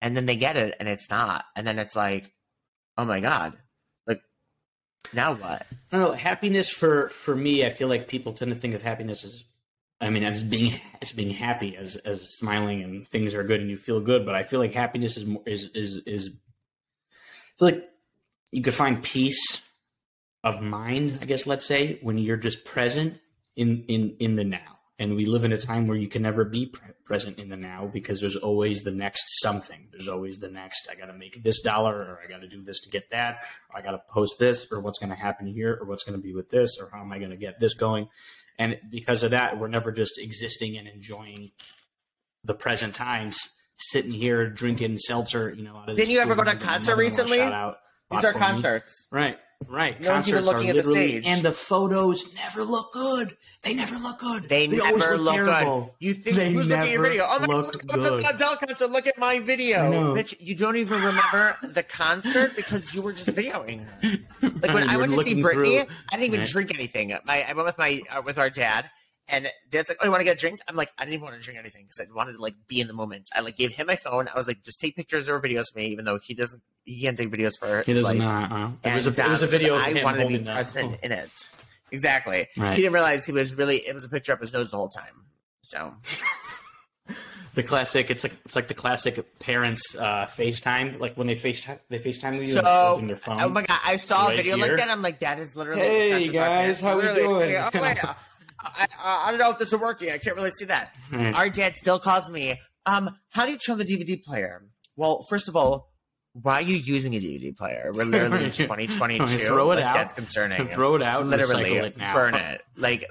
And then they get it and it's not. And then it's like, oh my God, like now what? I don't know. Happiness for, for me, I feel like people tend to think of happiness as, I mean, as being, as being happy, as, as smiling and things are good and you feel good. But I feel like happiness is more, is, is, is, I feel like you could find peace of mind, I guess, let's say, when you're just present in, in, in the now. And we live in a time where you can never be pre- present in the now because there's always the next something. There's always the next, I got to make this dollar, or I got to do this to get that, or I got to post this, or what's going to happen here, or what's going to be with this, or how am I going to get this going? And because of that, we're never just existing and enjoying the present times, sitting here drinking seltzer, you know. Out of Didn't you ever go to a concert recently? These are concerts. Me. Right. Right. No one's even looking at the stage. And the photos never look good. They never look good. They, they never look, look good. You think they who's looking at your video? Oh my God, look at Adele concert. Look at my video. Bitch, you don't even remember the concert because you were just videoing her. Like when I went to see Britney, through. I didn't even right. drink anything. My I went with my uh, with our dad, and Dad's like, "Oh, you want to get a drink?" I'm like, "I didn't even want to drink anything because I wanted to like be in the moment." I like gave him my phone. I was like, "Just take pictures or videos of me," even though he doesn't. He can't take videos for it. He doesn't know. Uh, it was a, it was a video of him. I wanted to be present in it. Exactly. Right. He didn't realize he was really. It was a picture up his nose the whole time. So the classic. It's like it's like the classic parents uh, FaceTime. Like when they FaceTime, they FaceTime with you so, on their phone. Oh my God! I saw right a video here. like that. I'm like, that is literally. Hey guys, how are you doing? Like, oh, wait, I, I, I don't know if this is working. I can't really see that. Right. Our dad still calls me. Um, how do you turn the D V D player? Well, first of all, why are you using a D V D player? We're literally in twenty twenty-two. Throw it like, out. That's concerning. Throw it out. Literally, it burn it. Like,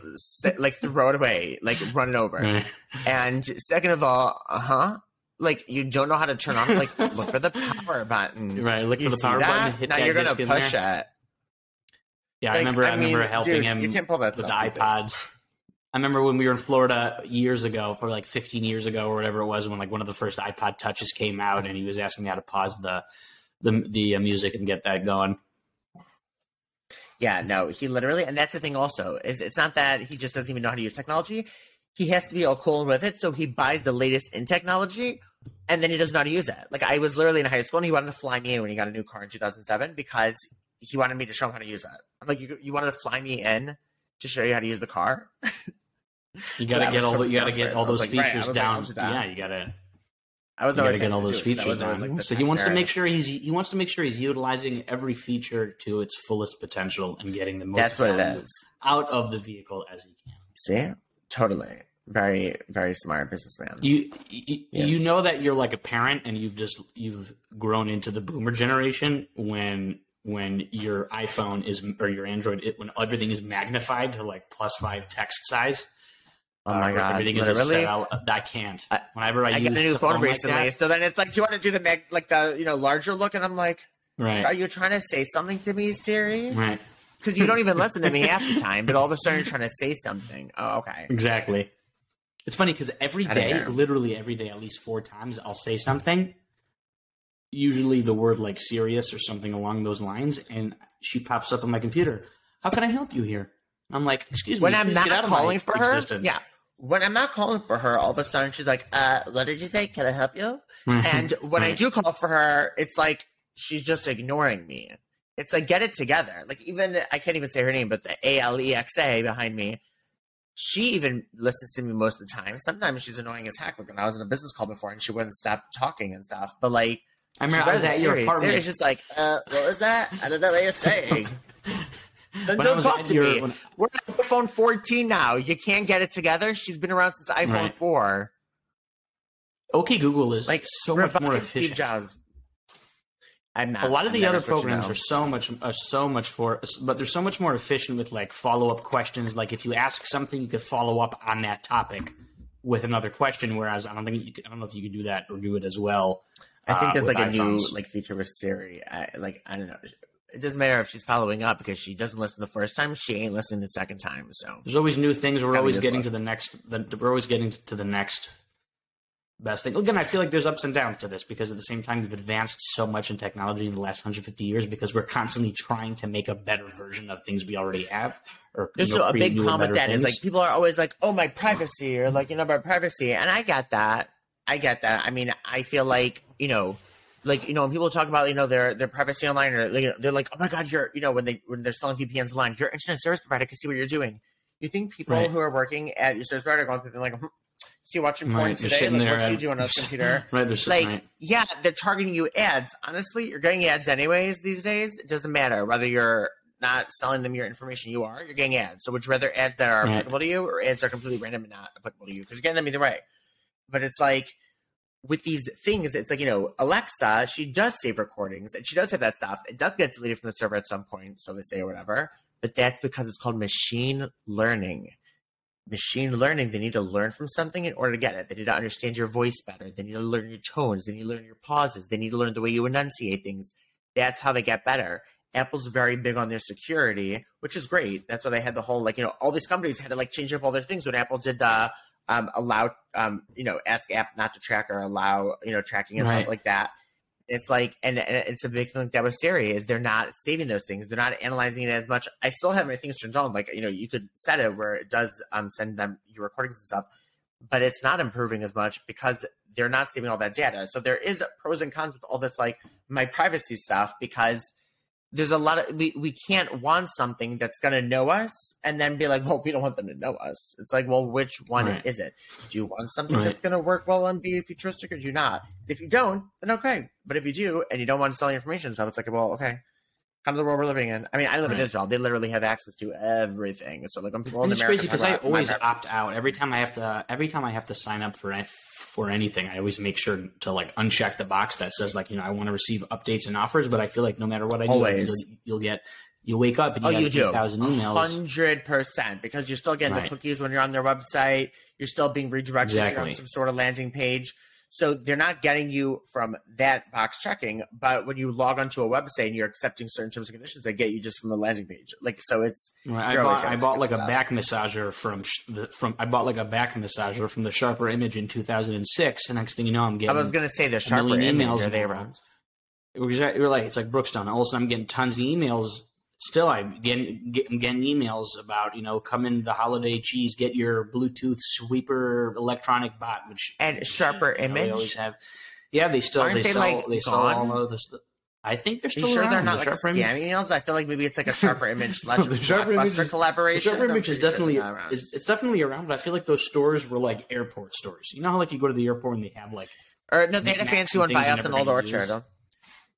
like throw it away. Like, run it over. And second of all, uh huh. like, you don't know how to turn on. Like, look for the power button. Right. Look you for the power that? button. Hit now that you're gonna push it. Yeah, like, I remember. I, I mean, remember helping dude, him. You can't pull that with stuff, the iPods. I remember when we were in Florida years ago, for like fifteen years ago or whatever it was, when like one of the first iPod touches came out, and he was asking me how to pause the the, the music and get that going. Yeah, no, he literally, and that's the thing also, is it's not that he just doesn't even know how to use technology. He has to be all cool with it, so he buys the latest in technology, and then he doesn't know how to use it. Like I was literally in high school, and he wanted to fly me in when he got a new car in two thousand seven because he wanted me to show him how to use it. I'm like, you, you wanted to fly me in to show you how to use the car? You gotta yeah, get all. You gotta get all those features down. Yeah, you gotta. I was always get all those features down. So he wants to make sure he's. He wants to make sure he's utilizing every feature to its fullest potential and getting the most out of the vehicle as he can. See, totally, very, very smart businessman. You, you, yes. you know that you're like a parent, and you've just you've grown into the boomer generation when. when your iPhone is, or your Android, it, when everything is magnified to like plus five text size. Oh my uh, God. Everything is set out. I can't. I, Whenever I, I use get a new phone, phone recently. Like so then it's like, do you want to do the mag, like the, you know, larger look? And I'm like, right. Are you trying to say something to me, Siri? Right. Cause you don't even listen to me half the time, but all of a sudden you're trying to say something. Oh, okay. Exactly. It's funny. Cause every day, literally every day, at least four times I'll say something, usually the word like serious or something along those lines. And she pops up on my computer. How can I help you here? I'm like, excuse me. When I'm not calling for her. Yeah. when I'm not calling for her, all of a sudden she's like, uh, what did you say? Can I help you? And when I do call for her, it's like she's just ignoring me. It's like, get it together. Like, even, I can't even say her name, but the A L E X A behind me, she even listens to me most of the time. Sometimes she's annoying as heck. Like, when I was in a business call before and she wouldn't stop talking and stuff. But, like, I remember I was at your apartment. Siri's just like, uh, what was that? I don't know what you're saying. Then don't talk to your, me. When... We're on iPhone fourteen now. You can't get it together. She's been around since iPhone right. four. Okay, Google is like so much more efficient. Steve Jobs. I'm not, a lot of I'm the other programs are so much are so much more, but they're so much more efficient with like follow up questions. Like if you ask something, you could follow up on that topic with another question. Whereas I don't think you could, I don't know if you could do that or do it as well. I think there's uh, like a iPhones. new like feature with Siri. I, like I don't know. It doesn't matter if she's following up because she doesn't listen the first time. She ain't listening the second time. So there's always new things. We're always getting list. to the next. The, we're always getting to the next best thing. Again, I feel like there's ups and downs to this because at the same time, we've advanced so much in technology in the last one hundred fifty years because we're constantly trying to make a better version of things we already have. Or, there's you know, so a big problem with that things. is like people are always like, "Oh, my privacy," or like, you know, my privacy, and I get that. I get that. I mean, I feel like you know. Like, you know, when people talk about, you know, their their privacy online, or you know, they're like, oh, my God, you're, you know, when, they, when they're selling V P Ns online, your internet service provider can see what you're doing. You think people right. who are working at your service provider are going through, they're like, hmm, see, watching porn right. today, like, there, what's right. you doing on this computer? right, like, right. yeah, they're targeting you ads. Honestly, you're getting ads anyways these days. It doesn't matter whether you're not selling them your information, you are, you're getting ads. So would you rather ads that are right. applicable to you or ads that are completely random and not applicable to you? Because you're getting them either way. But it's like, with these things, it's like, you know, Alexa, she does save recordings and she does have that stuff. It does get deleted from the server at some point, so they say, or whatever. But that's because it's called machine learning. Machine learning, they need to learn from something in order to get it. They need to understand your voice better. They need to learn your tones. They need to learn your pauses. They need to learn the way you enunciate things. That's how they get better. Apple's very big on their security, which is great. That's why they had the whole, like, you know, all these companies had to, like, change up all their things when Apple did the... Um, allow, um, you know, ask app not to track or allow, you know, tracking and right. stuff like that. It's like, and, and it's a big thing that was Siri is they're not saving those things. They're not analyzing it as much. I still have my things turned on. Like, you know, you could set it where it does um, send them your recordings and stuff, but it's not improving as much because they're not saving all that data. So there is pros and cons with all this, like my privacy stuff, because there's a lot of, we, we can't want something that's going to know us and then be like, well, we don't want them to know us. It's like, well, which one right. is it? Do you want something right. that's going to work well and be futuristic or do you not? If you don't, then okay. But if you do and you don't want to sell your information, so it's like, well, okay, kind of the world we're living in. I mean, I live right. in Israel. They literally have access to everything. So like, when people in America, it's crazy because I always opt out. Every time I have to, every time I have to sign up for for anything, I always make sure to like uncheck the box that says like, you know, I want to receive updates and offers. But I feel like no matter what I do, always. You'll, you'll get, you'll wake up and you oh, get you two thousand emails. one hundred percent because you're still getting right. the cookies when you're on their website. You're still being redirected exactly. on some sort of landing page. So they're not getting you from that box checking, but when you log onto a website and you're accepting certain terms and conditions, they get you just from the landing page. Like, so it's. Right. I bought, I bought like stuff. a back massager from the, from, I bought like a back massager from the Sharper Image in two thousand six. And next thing you know, I'm getting. I was going to say the Sharper Image. Are they around? It was, it was like, it's like Brookstone. All of a sudden I'm getting tons of emails. Still, I'm getting, getting, getting emails about, you know, come in the holiday cheese, get your Bluetooth Swiper electronic bot, which and Sharper you know, Image. They always have, yeah, they still Aren't they, they sell like they sell all of this. I think they're still. Are you sure around. They're not the like scam image? Emails? I feel like maybe it's like a Sharper Image slash Blockbuster collaboration. The Sharper Image is definitely is, it's definitely around, but I feel like those stores were like airport stores. You know how like you go to the airport and they have like or no, they had a fancy one by us in Old Orchard. Use.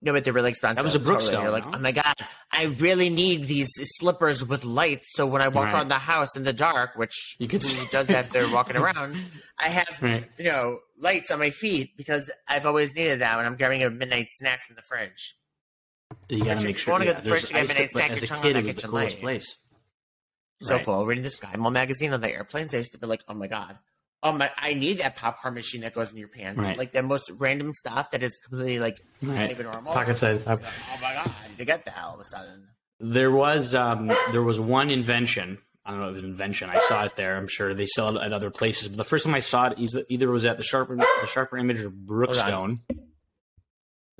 No, but they're really expensive. That was a Brookstone. Totally. You're like, no? Oh, my God, I really need these slippers with lights. So when I walk right. around the house in the dark, which you can see does that they're walking around, I have, right. you know, lights on my feet because I've always needed that when I'm grabbing a midnight snack from the fridge. You got to make sure. If you want to yeah, go to the fridge to get a midnight snack, you're talking about that kitchen light. Place. So right. cool. Reading the SkyMall magazine on the airplanes, I used to be like, oh, my God. Oh my! I need that popcorn machine that goes in your pants, right. like the most random stuff that is completely like right. not even normal. Pocket size. Like, oh my God! I need to get that all of a sudden. There was um, there was one invention. I don't know if it was an invention. I saw it there. I'm sure they sell it at other places. But the first time I saw it, either, either was at the Sharper the Sharper Image or Brookstone.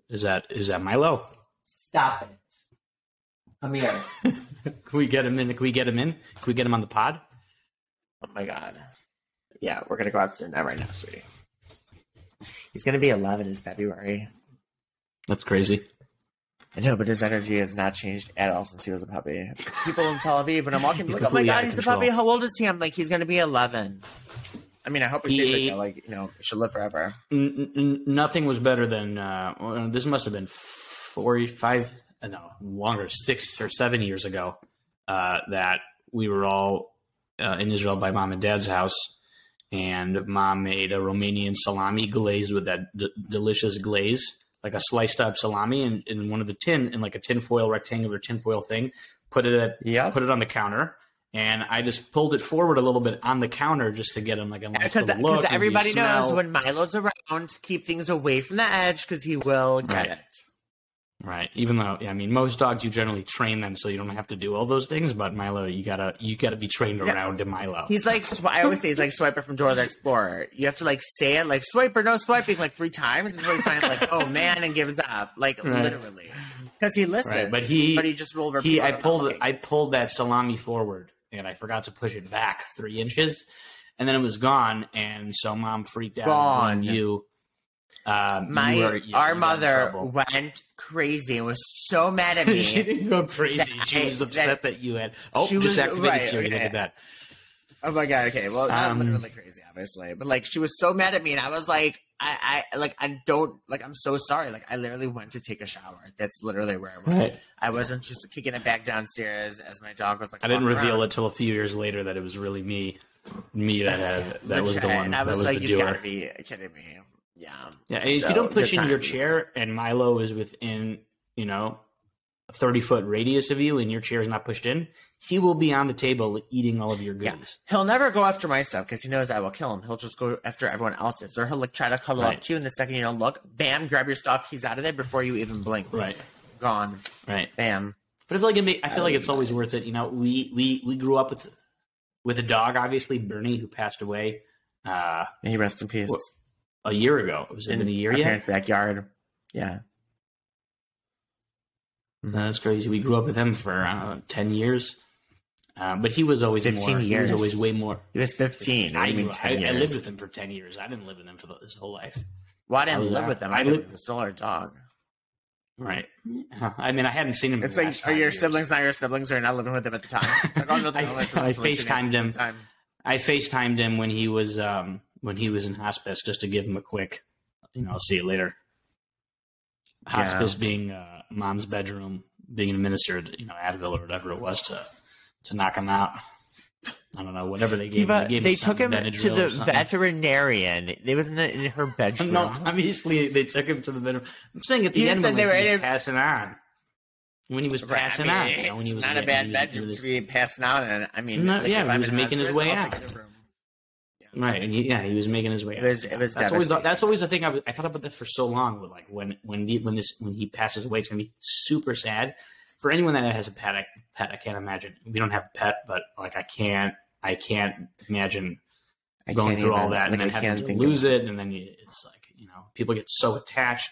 Is that is that Milo? Stop it! Come here. Can we get him in? Can we get him in? Can we get him on the pod? Oh my God. yeah, we're going to go out to dinner right now, sweetie. He's going to be eleven in February. That's crazy. I know, but his energy has not changed at all since he was a puppy. People in Tel Aviv, when I'm walking, like, oh my God, he's control. a puppy. How old is he? I'm like, he's going to be eleven. I mean, I hope he, he stays like that. Like, you know, should live forever. N- n- nothing was better than, uh, this must have been four, five, no, longer, six or seven years ago, uh, that we were all uh, in Israel by mom and dad's house. And mom made a Romanian salami glazed with that d- delicious glaze. Like a sliced up salami in, in one of the tin, in like a tinfoil, rectangular tinfoil thing, put it at, yeah. put it on the counter. And I just pulled it forward a little bit on the counter just to get him like a nice little look. Because everybody knows when Milo's around, keep things away from the edge because he will get right. it. Right. Even though, yeah, I mean, most dogs, you generally train them so you don't have to do all those things. But Milo, you gotta you gotta be trained yeah. around to Milo. He's like, sw- I always say he's like Swiper from Dora the Explorer. You have to like say it like Swiper, no swiping, like three times. Until he's finally like, oh man, and gives up. Like right. literally. Because he listened. Right. But he but he just rolled over. I pulled I pulled that salami forward. And I forgot to push it back three inches, and then it was gone. And so mom freaked out. Gone. You, um, my you were, you, our you mother went crazy and was so mad at me. She didn't go crazy. She I, was upset that, that you had. Oh, she just was, activated right, Siri. Okay. Look at that. Oh my God. Okay. Well, not um, literally crazy, obviously, but like she was so mad at me, and I was like, I, I like I don't like I'm so sorry. Like I literally went to take a shower. That's literally where I was. Right. I wasn't just kicking it back downstairs as my dog was like. I didn't reveal around. it till a few years later that it was really me, me that had that was the one. And I was, that was like, the you doer. Gotta be kidding me. Yeah. Yeah. And so, if you don't push in times. your chair, and Milo is within, you know, a thirty foot radius of you, and your chair is not pushed in, he will be on the table eating all of your goodies. Yeah. He'll never go after my stuff because he knows I will kill him. He'll just go after everyone else's, or he'll like try to cuddle right. up to you, and the second you don't look, bam, grab your stuff. He's out of there before you even blink. Right, gone. Right, bam. But I feel like it may, I feel I like it's always it. worth it. You know, we we we grew up with with a dog, obviously Bernie, who passed away. Uh, May he rest in peace. A year ago, it was in, in a year our yet. Parents' backyard. Yeah. That's crazy. We grew up with him for uh, ten years, uh, but he was always fifteen more. Years. He was always way more. He was fifteen. I, I mean, ten I, years. I lived with him for ten years. I didn't live with him for his whole life. Well, I didn't I live left. with him. I, I lived with still our dog. Right. I mean, I hadn't seen him. It's in like, the are your years. siblings not your siblings? Or you're not living with them at the time? It's like, oh, no, I, I, I FaceTimed him. Time. I FaceTimed him when he was um, when he was in hospice, just to give him a quick, you know, I'll see you later. Hospice yeah. being. Uh, Mom's bedroom, being administered, you know, Advil or whatever it was to to knock him out. I don't know, whatever they gave Kiva, him. They, gave they him took him Benadryl to the veterinarian. It was in, in her bedroom. No, obviously they took him to the bedroom. I'm saying at the you end when, they when were he was passing on. When he was right, passing I mean, on. You know, when he was not a bad was, bedroom was, to be passing on. And I mean, no, like yeah, if he was I'm making his way out. Right, and he, yeah, he was making his way. It was, it was that's always the, that's always the thing I, was, I thought about that for so long. With like when when the, when this when he passes away, it's gonna be super sad for anyone that has a pet. I, pet, I can't imagine. We don't have a pet, but like I can't, I can't imagine I going can't through even, all that like and then having to lose it, and then you, it's like you know people get so attached.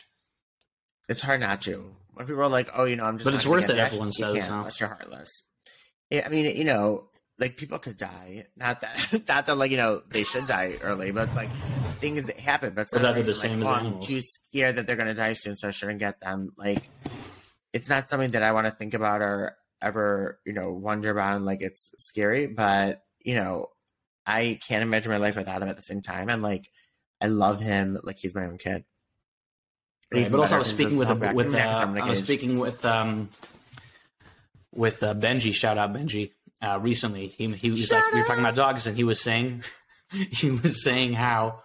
It's hard not to. When people are like, "Oh, you know, I'm just," but it's worth it. Everyone you says, no. "Unless you're heartless." Yeah, I mean, you know. Like people could die, not that, not that like you know they should die early, but it's like things happen. But some reason, the same like, as oh, I'm too scared that they're gonna die soon, so I shouldn't get them. Like it's not something that I want to think about or ever you know wonder about. And, like it's scary, but you know I can't imagine my life without him at the same time. And like I love him, like he's my own kid. Right, but also I was speaking with a, with uh, I was speaking with um with uh, Benji. Shout out Benji. Uh, recently, he he was Shut like, up. we were talking about dogs, and he was saying, he was saying how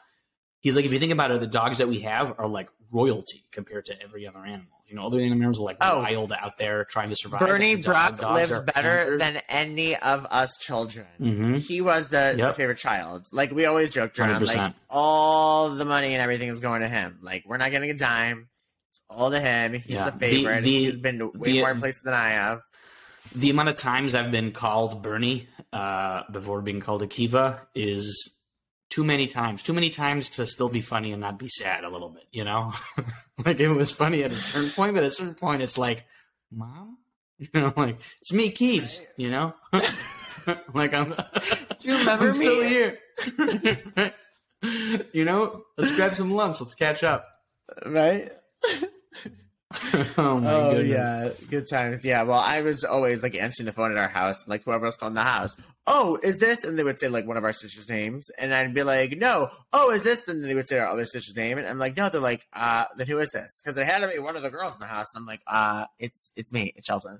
he's like, if you think about it, the dogs that we have are like royalty compared to every other animal. You know, other animals are like oh. wild out there trying to survive. Bernie Brock lives better hunter. than any of us children. Mm-hmm. He was the, yep. the favorite child. Like we always joked around, one hundred percent like all the money and everything is going to him. Like we're not getting a dime. It's all to him. He's yeah. the favorite. The, the, he's been to way the, more places than I have. The amount of times I've been called Bernie uh, before being called Akiva is too many times. Too many times to still be funny and not be sad a little bit, you know? Like, it was funny at a certain point, but at a certain point, it's like, Mom? You know, like, it's me, Keeves, you know? Like, I'm Do you remember I'm me? Still here. You know, let's grab some lunch. Let's catch up. Right? Oh, my oh, goodness. Yeah. Good times. Yeah. Well, I was always, like, answering the phone at our house. Like, whoever was calling the house. Oh, is this? And they would say, like, one of our sisters' names. And I'd be like, no. Oh, is this? And they would say our other sister's name. And I'm like, no. They're like, uh, then who is this? Because they had to be one of the girls in the house. And I'm like, uh, it's it's me. It's Sheldon.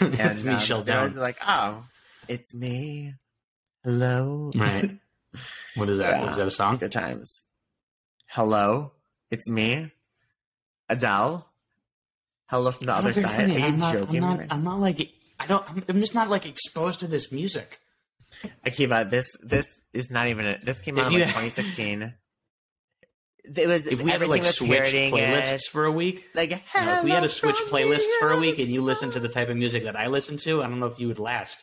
It's me, um, Sheldon. And I was like, oh, it's me. Hello. Right. What is that? Yeah. Is that a song? Good times. Hello. It's me. Adele, hello from the other side. Are you I'm not, joking? I'm not, I'm not like I don't. I'm, I'm just not like exposed to this music. Akiva, this this is not even. A, this came out in like twenty sixteen. It was if we had like switched playlists it, for a week. Like you know, if we had to switch playlists for a week and you listened to the type of music that I listen to, I don't know if you would last.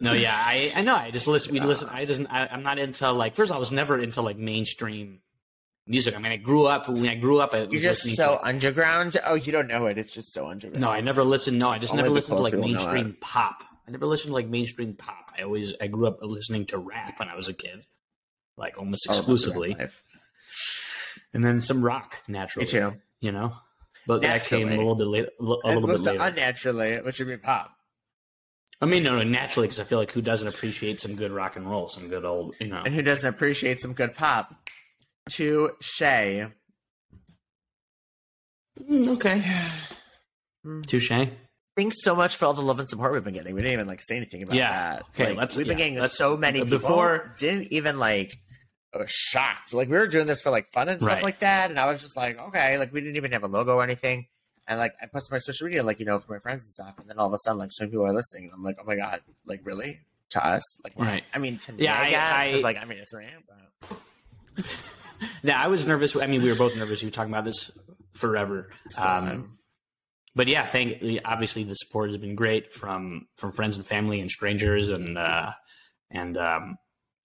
No, yeah, I I know. I just listen. We listen. I doesn't. I, I'm not into like. First of all, I was never into like mainstream music. I mean, I grew up, when I grew up, I was You're just so to, underground? Oh, you don't know it. It's just so underground. No, I never listened. No, I just Only never listened to, like, mainstream pop. I never listened to, like, mainstream pop. I always, I grew up listening to rap when I was a kid. Like, almost exclusively. Oh, and then some rock, naturally. Me too. You know? But naturally. That came a little bit later. A little As bit later. Unnaturally, which would be pop. I mean, no, no, naturally, because I feel like who doesn't appreciate some good rock and roll, some good old, you know. And who doesn't appreciate some good pop? To Shay. Okay. Touche. Thanks so much for all the love and support we've been getting. We didn't even like say anything about yeah. that. Okay, like, let's, we've been yeah, getting so many people before didn't even like I was shocked. Like we were doing this for like fun and stuff right. like that. And I was just like, okay, like we didn't even have a logo or anything. And like I posted my social media, like, you know, for my friends and stuff, and then all of a sudden like so many people are listening. And I'm like, oh my God, like really? To us? Like right. I mean to yeah, me I, I, I was like, I mean it's random, but now, I was nervous. I mean, we were both nervous. We were talking about this forever. Um, but yeah, thank. Obviously, the support has been great from from friends and family and strangers, and uh, and um,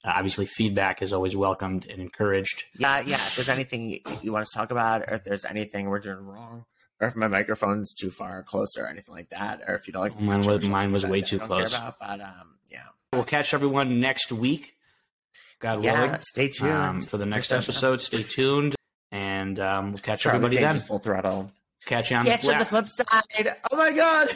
obviously feedback is always welcomed and encouraged. Yeah, uh, yeah. If there's anything you want us to talk about, or if there's anything we're doing wrong, or if my microphone's too far or close or anything like that, or if you don't like mine, mine was, mine was way too close. About, but um, yeah, we'll catch everyone next week. God yeah, willing. Stay tuned um, for the next episode. Stay tuned, and um, we'll catch Charlie everybody then. Full throttle. Catch you on the flip. Catch you on the flip side. Oh my God.